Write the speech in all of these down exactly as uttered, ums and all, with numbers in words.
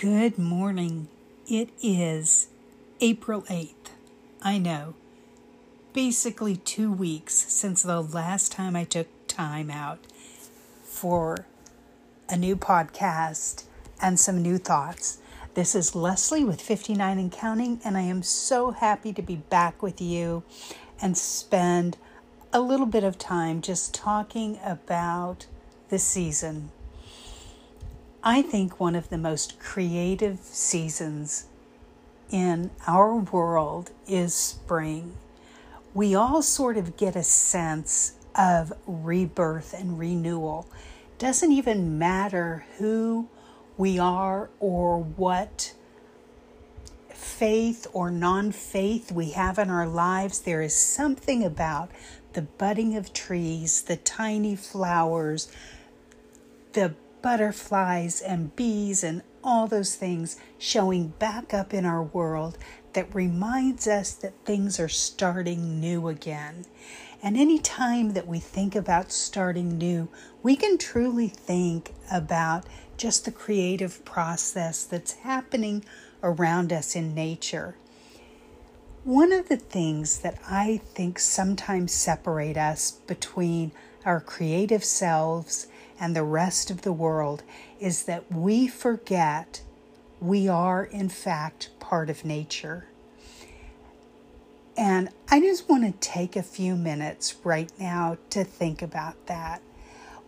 Good morning. It is April eighth. I know, basically two weeks since the last time I took time out for a new podcast and some new thoughts. This is Leslie with fifty-nine and Counting, and I am so happy to be back with you and spend a little bit of time just talking about the season. I think one of the most creative seasons in our world is spring. We all sort of get a sense of rebirth and renewal. It doesn't even matter who we are or what faith or non-faith we have in our lives. There is something about the budding of trees, the tiny flowers, the butterflies and bees and all those things showing back up in our world that reminds us that things are starting new again. And any time that we think about starting new, we can truly think about just the creative process that's happening around us in nature. One of the things that I think sometimes separate us between our creative selves and the rest of the world is that we forget we are, in fact, part of nature. And I just want to take a few minutes right now to think about that.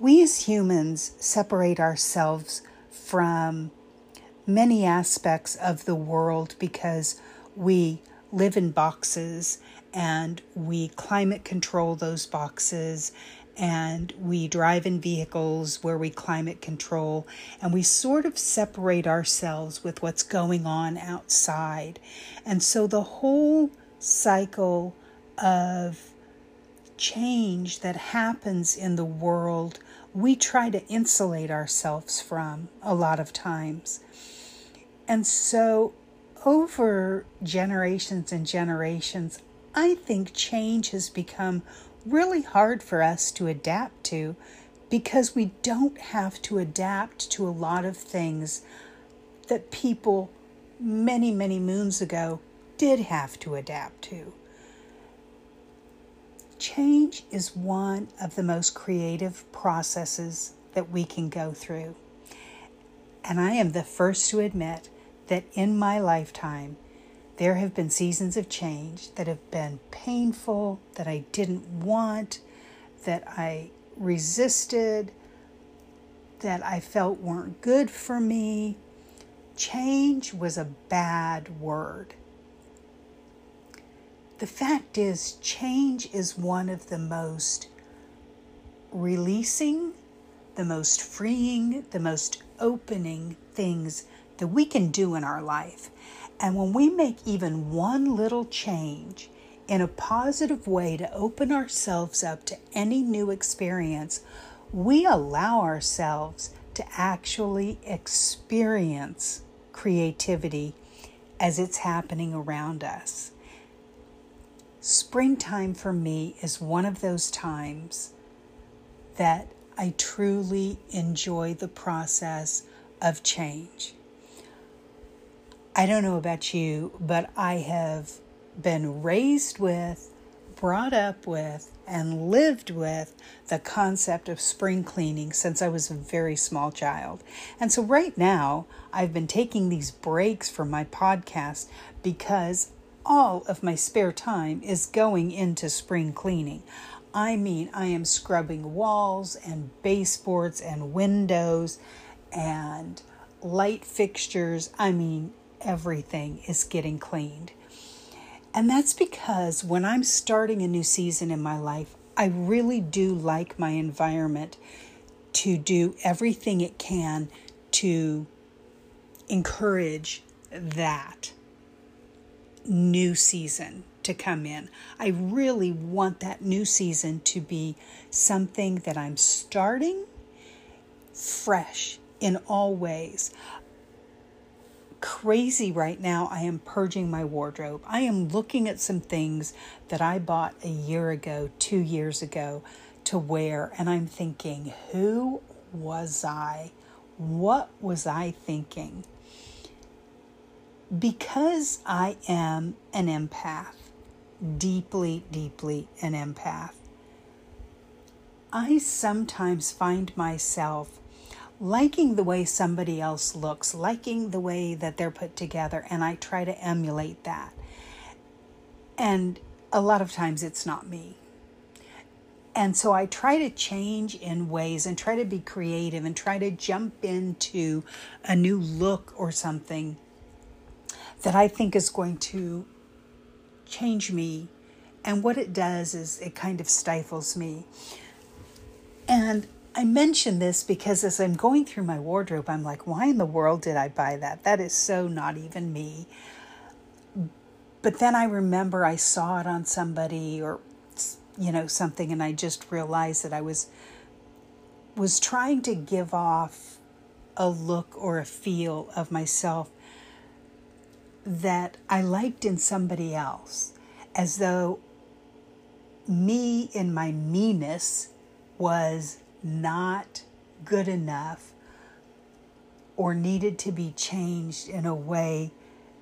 We as humans separate ourselves from many aspects of the world because we live in boxes and we climate control those boxes, and we drive in vehicles where we climate control, and we sort of separate ourselves with what's going on outside. And so the whole cycle of change that happens in the world, we try to insulate ourselves from a lot of times. And so over generations and generations, I think change has become really hard for us to adapt to because we don't have to adapt to a lot of things that people many, many moons ago did have to adapt to. Change is one of the most creative processes that we can go through. And I am the first to admit that in my lifetime, there have been seasons of change that have been painful, that I didn't want, that I resisted, that I felt weren't good for me. Change was a bad word. The fact is, change is one of the most releasing, the most freeing, the most opening things that we can do in our life. And when we make even one little change in a positive way to open ourselves up to any new experience, we allow ourselves to actually experience creativity as it's happening around us. Springtime for me is one of those times that I truly enjoy the process of change. I don't know about you, but I have been raised with, brought up with, and lived with the concept of spring cleaning since I was a very small child. And so right now, I've been taking these breaks from my podcast because all of my spare time is going into spring cleaning. I mean, I am scrubbing walls and baseboards and windows and light fixtures. I mean, everything is getting cleaned. And that's because when I'm starting a new season in my life, I really do like my environment to do everything it can to encourage that new season to come in. I really want that new season to be something that I'm starting fresh in all ways. Crazy right now, I am purging my wardrobe. I am looking at some things that I bought a year ago, two years ago to wear, and I'm thinking, who was I? What was I thinking? because I am an empath, deeply, deeply an empath, I sometimes find myself liking the way somebody else looks, liking the way that they're put together, and I try to emulate that. And a lot of times it's not me. And so I try to change in ways and try to be creative and try to jump into a new look or something that I think is going to change me. And what it does is it kind of stifles me. And I mention this because as I'm going through my wardrobe, I'm like, why in the world did I buy that? That is so not even me. But then I remember I saw it on somebody or, you know, something, and I just realized that I was was trying to give off a look or a feel of myself that I liked in somebody else, as though me in my meanness was not good enough or needed to be changed in a way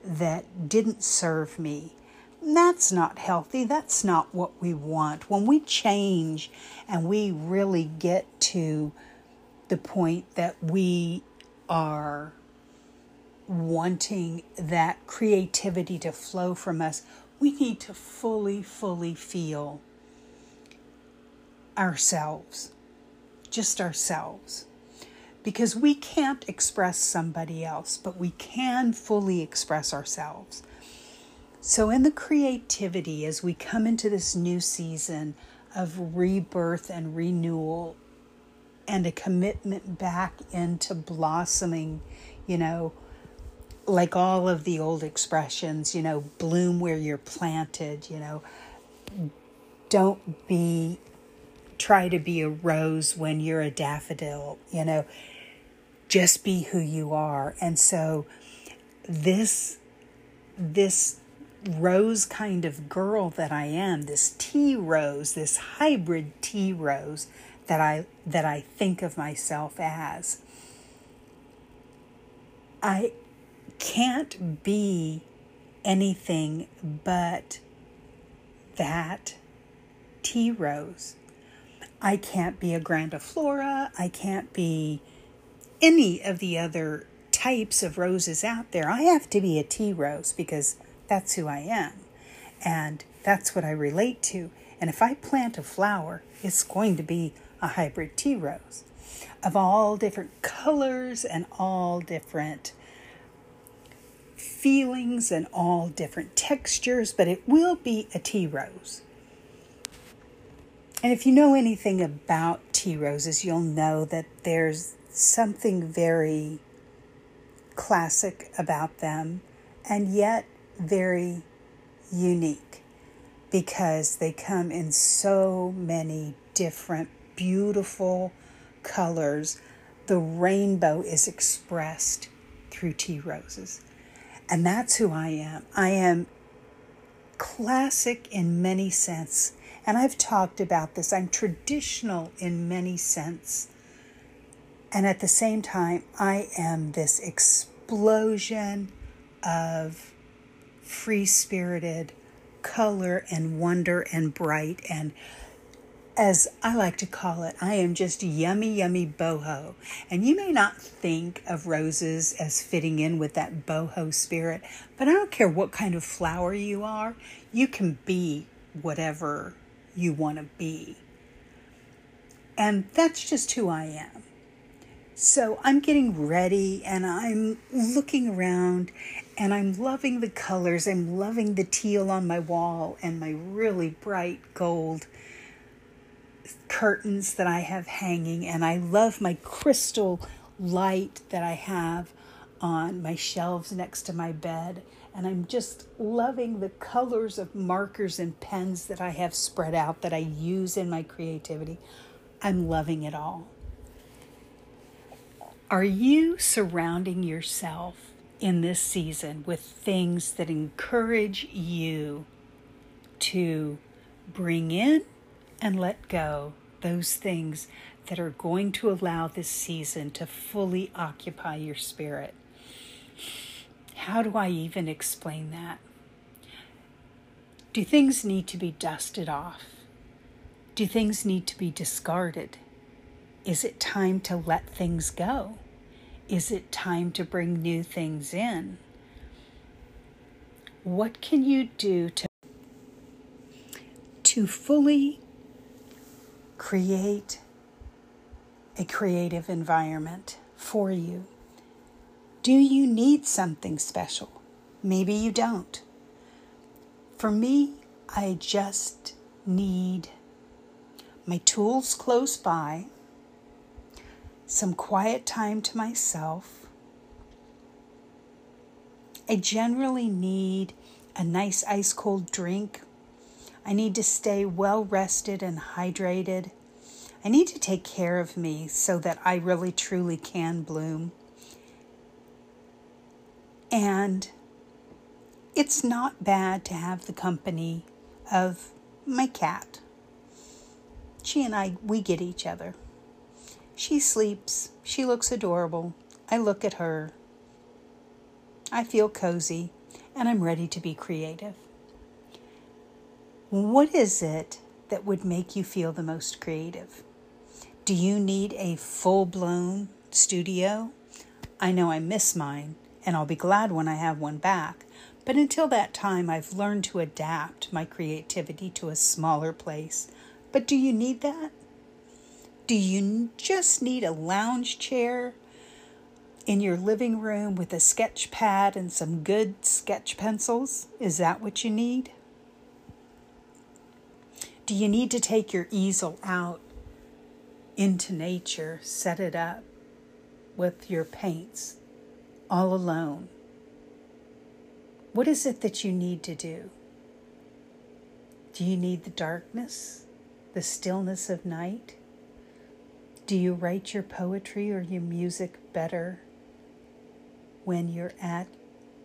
that didn't serve me. And that's not healthy. That's not what we want. When we change and we really get to the point that we are wanting that creativity to flow from us, we need to fully, fully feel ourselves, just ourselves. Because we can't express somebody else, but we can fully express ourselves. So in the creativity, as we come into this new season of rebirth and renewal and a commitment back into blossoming, you know, like all of the old expressions, you know, bloom where you're planted, you know, don't be, try to be a rose when you're a daffodil, you know, just be who you are. And so this, this rose kind of girl that I am, this tea rose, this hybrid tea rose that I, that I think of myself as, I can't be anything but that tea rose. I can't be a grandiflora. I can't be any of the other types of roses out there. I have to be a tea rose because that's who I am. And that's what I relate to. And if I plant a flower, it's going to be a hybrid tea rose of all different colors and all different feelings and all different textures, but it will be a tea rose. And if you know anything about tea roses, you'll know that there's something very classic about them and yet very unique because they come in so many different beautiful colors. The rainbow is expressed through tea roses. And that's who I am. I am classic in many senses. And I've talked about this. I'm traditional in many senses. And at the same time, I am this explosion of free-spirited color and wonder and bright. And as I like to call it, I am just yummy, yummy boho. And you may not think of roses as fitting in with that boho spirit, but I don't care what kind of flower you are. You can be whatever you want to be. And that's just who I am. So I'm getting ready and I'm looking around and I'm loving the colors. I'm loving the teal on my wall and my really bright gold curtains that I have hanging. And I love my crystal light that I have on my shelves next to my bed. And I'm just loving the colors of markers and pens that I have spread out that I use in my creativity. I'm loving it all. Are you surrounding yourself in this season with things that encourage you to bring in and let go those things that are going to allow this season to fully occupy your spirit? how do I even explain that? Do things need to be dusted off? Do things need to be discarded? Is it time to let things go? Is it time to bring new things in? What can you do to, to fully create a creative environment for you? Do you need something special? Maybe you don't. For me, I just need my tools close by, some quiet time to myself. I generally need a nice ice cold drink. I need to stay well rested and hydrated. I need to take care of me so that I really truly can bloom. And it's not bad to have the company of my cat. She and I, we get each other. She sleeps. She looks adorable. I look at her. I feel cozy, and I'm ready to be creative. What is it that would make you feel the most creative? Do you need a full-blown studio? I know I miss mine, and I'll be glad when I have one back. But until that time, I've learned to adapt my creativity to a smaller place. But do you need that? Do you just need a lounge chair in your living room with a sketch pad and some good sketch pencils? Is that what you need? Do you need to take your easel out into nature, set it up with your paints all alone? What is it that you need to do? Do you need the darkness, the stillness of night? Do you write your poetry or your music better when you're at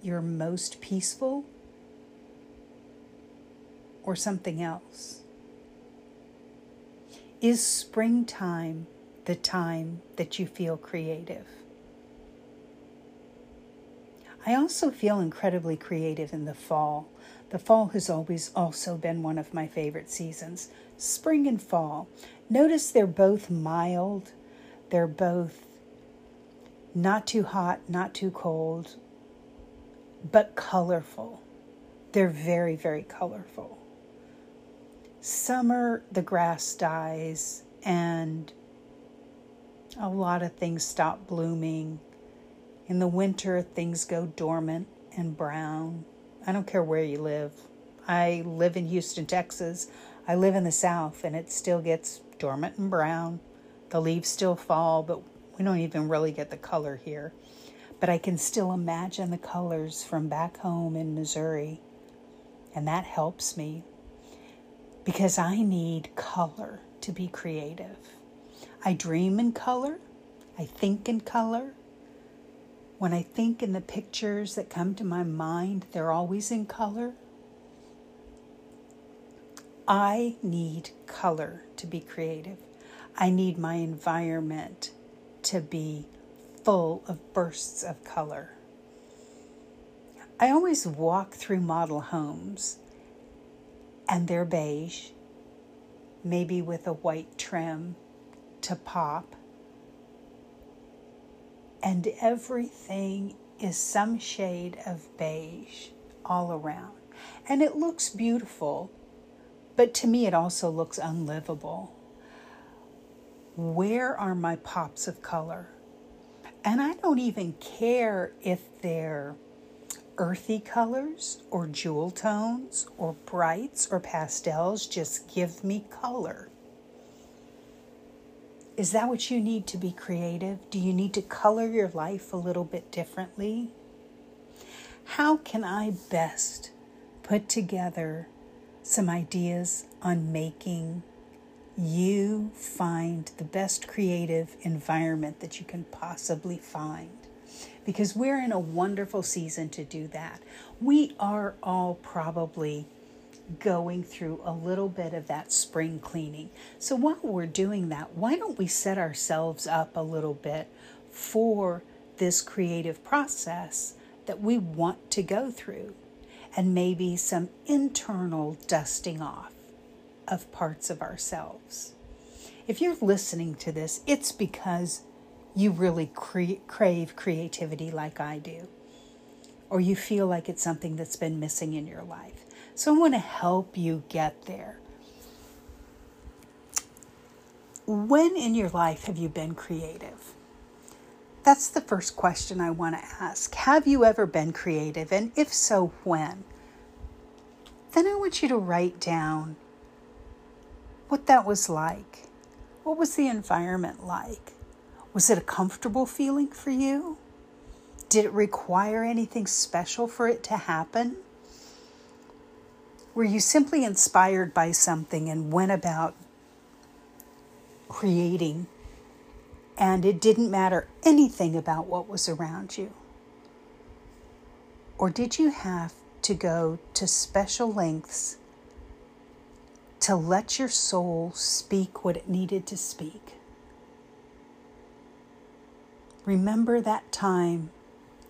your most peaceful, or something else? Is springtime the time that you feel creative? I also feel incredibly creative in the fall. The fall has always also been one of my favorite seasons. Spring and fall. Notice they're both mild. They're both not too hot, not too cold, but colorful. They're very, very colorful. Summer, the grass dies and a lot of things stop blooming. In the winter, things go dormant and brown. I don't care where you live. I live in Houston, Texas. I live in the South, and it still gets dormant and brown. The leaves still fall, but we don't even really get the color here. But I can still imagine the colors from back home in Missouri, and that helps me. Because I need color to be creative. I dream in color. I think in color. When I think in the pictures that come to my mind, they're always in color. I need color to be creative. I need my environment to be full of bursts of color. I always walk through model homes. And they're beige, maybe with a white trim to pop. And everything is some shade of beige all around. And it looks beautiful, but to me it also looks unlivable. Where are my pops of color? And I don't even care if they're earthy colors or jewel tones or brights or pastels. Just give me color. Is that what you need to be creative? Do you need to color your life a little bit differently? How can I best put together some ideas on making you find the best creative environment that you can possibly find? Because we're in a wonderful season to do that. We are all probably going through a little bit of that spring cleaning. So while we're doing that, why don't we set ourselves up a little bit for this creative process that we want to go through, and maybe some internal dusting off of parts of ourselves. If you're listening to this, it's because you really cra- crave creativity like I do, or you feel like it's something that's been missing in your life. So I want to help you get there. When in your life have you been creative? That's the first question I want to ask. Have you ever been creative? And if so, when? Then I want you to write down what that was like. What was the environment like? Was it a comfortable feeling for you? Did it require anything special for it to happen? Were you simply inspired by something and went about creating, and it didn't matter anything about what was around you? Or did you have to go to special lengths to let your soul speak what it needed to speak? Remember that time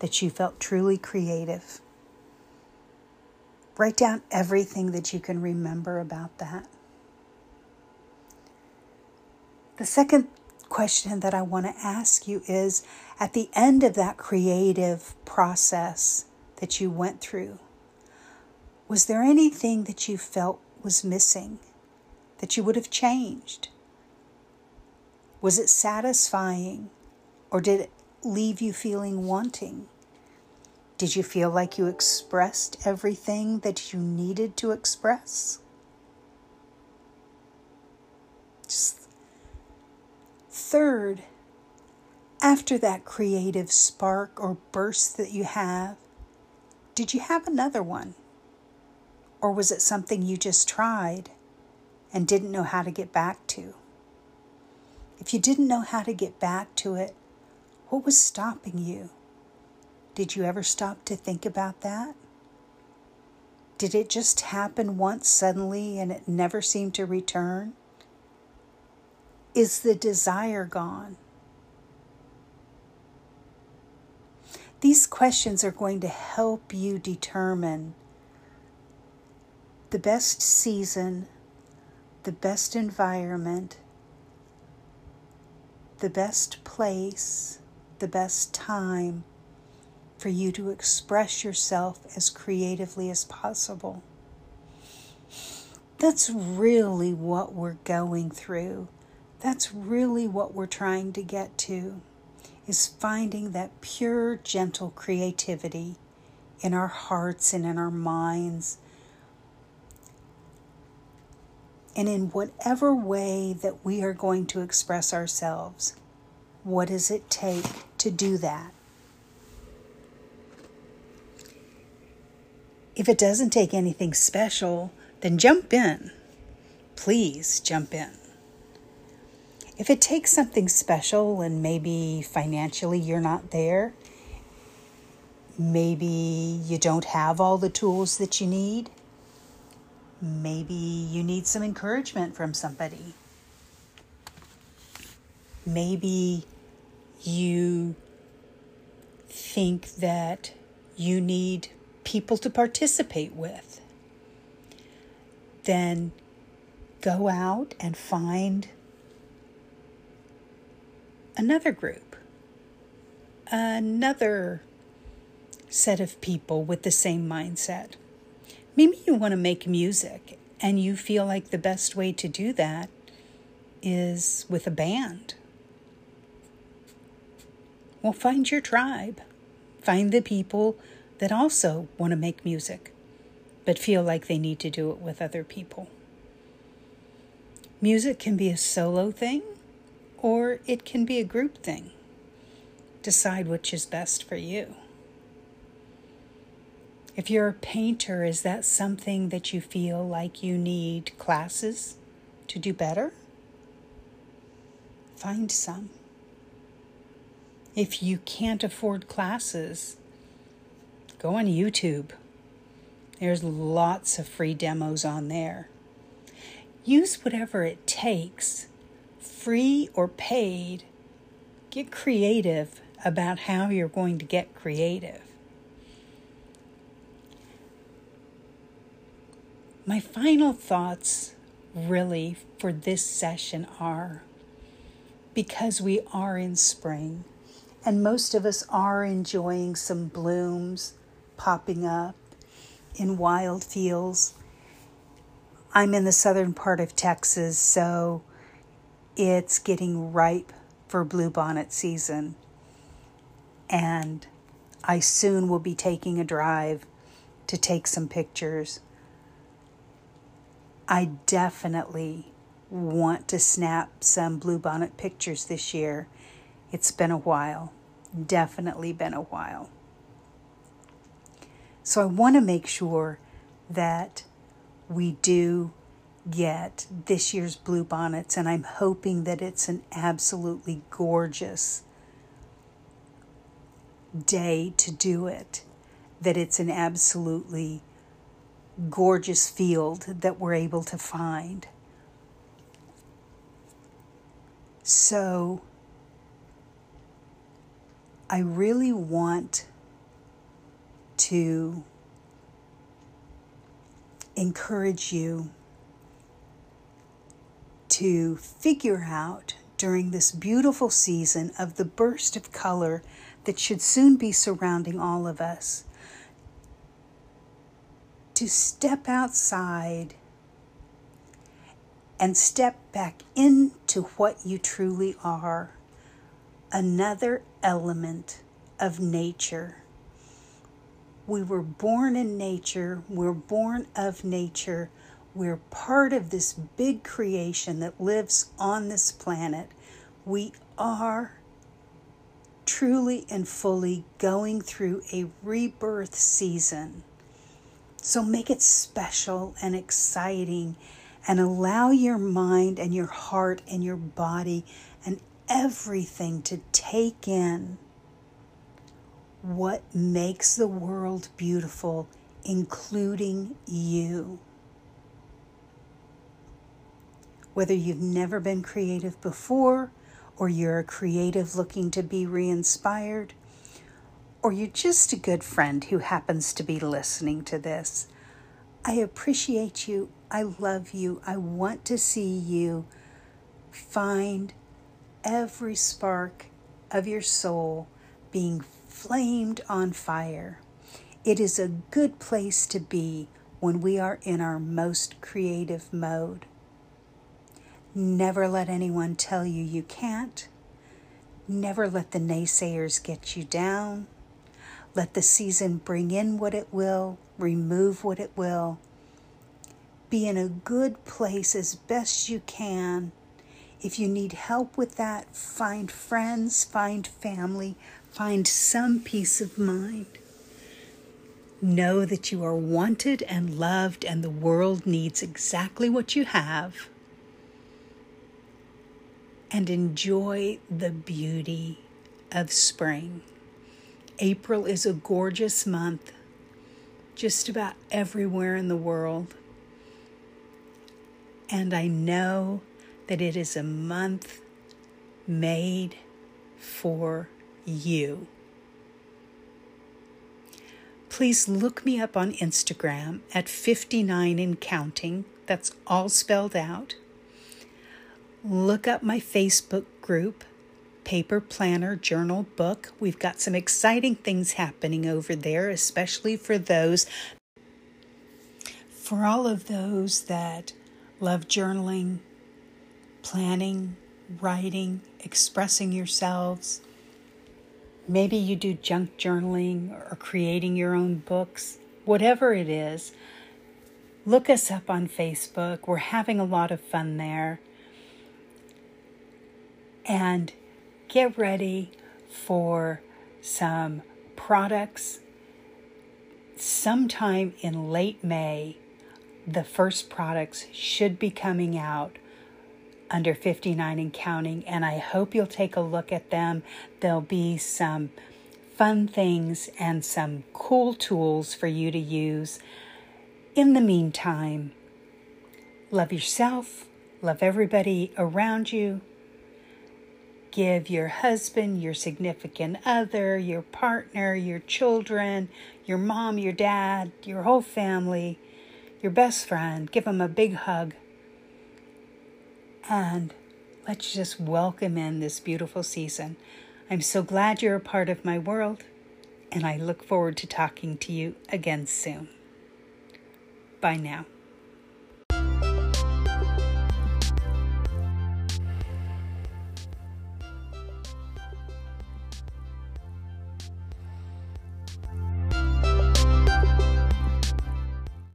that you felt truly creative. Write down everything that you can remember about that. The second question that I want to ask you is, at the end of that creative process that you went through, was there anything that you felt was missing, that you would have changed? Was it satisfying, or did it leave you feeling wanting? Did you feel like you expressed everything that you needed to express? Just Third, after that creative spark or burst that you have, did you have another one? Or was it something you just tried and didn't know how to get back to? If you didn't know how to get back to it, what was stopping you? Did you ever stop to think about that? Did it just happen once suddenly and it never seemed to return? Is the desire gone? These questions are going to help you determine the best season, the best environment, the best place, the best time for you to express yourself as creatively as possible. That's really what we're going through. That's really what we're trying to get to, is finding that pure, gentle creativity in our hearts and in our minds. And in whatever way that we are going to express ourselves, what does it take to do that? If it doesn't take anything special, then jump in. Please jump in. If it takes something special, and maybe financially you're not there, maybe you don't have all the tools that you need, maybe you need some encouragement from somebody, maybe you think that you need people to participate with, then go out and find another group, another set of people with the same mindset. Maybe you want to make music and you feel like the best way to do that is with a band. Well, find your tribe. Find the people that also want to make music, but feel like they need to do it with other people. Music can be a solo thing, or it can be a group thing. Decide which is best for you. If you're a painter, is that something that you feel like you need classes to do better? Find some. If you can't afford classes, go on YouTube. There's lots of free demos on there. Use whatever it takes, free or paid. Get creative about how you're going to get creative. My final thoughts really for this session are, because we are in spring, and most of us are enjoying some blooms popping up in wild fields. I'm in the southern part of Texas, so it's getting ripe for bluebonnet season. And I soon will be taking a drive to take some pictures. I definitely want to snap some bluebonnet pictures this year. It's been a while, definitely been a while. So I want to make sure that we do get this year's bluebonnets, and I'm hoping that it's an absolutely gorgeous day to do it, that it's an absolutely gorgeous field that we're able to find. So I really want to encourage you to figure out during this beautiful season of the burst of color that should soon be surrounding all of us, to step outside and step back into what you truly are, another element of nature. We were born in nature, we're born of nature, we're part of this big creation that lives on this planet. We are truly and fully going through a rebirth season. So make it special and exciting and allow your mind and your heart and your body and everything to take in what makes the world beautiful, including you. Whether you've never been creative before, or you're a creative looking to be re-inspired, or you're just a good friend who happens to be listening to this, I appreciate you. I love you. I want to see you find every spark of your soul being flamed on fire. It is a good place to be when we are in our most creative mode. Never let anyone tell you you can't. Never let the naysayers get you down. Let the season bring in what it will, remove what it will. Be in a good place as best you can. If you need help with that, find friends, find family, find some peace of mind. Know that you are wanted and loved, and the world needs exactly what you have. And enjoy the beauty of spring. April is a gorgeous month, just about everywhere in the world. And I know that it is a month made for you. Please look me up on Instagram at fifty-nine and Counting. That's all spelled out. Look up my Facebook group, Paper Planner Journal Book. We've got some exciting things happening over there, especially for those, for all of those that love journaling, planning, writing, expressing yourselves. Maybe you do junk journaling or creating your own books, whatever it is. Look us up on Facebook. We're having a lot of fun there. And get ready for some products. Sometime in late May, the first products should be coming out under fifty-nine and Counting, and I hope you'll take a look at them. There'll be some fun things and some cool tools for you to use. In the meantime, love yourself, love everybody around you. Give your husband, your significant other, your partner, your children, your mom, your dad, your whole family, your best friend, give them a big hug, and let's just welcome in this beautiful season. I'm so glad you're a part of my world, and I look forward to talking to you again soon. Bye now.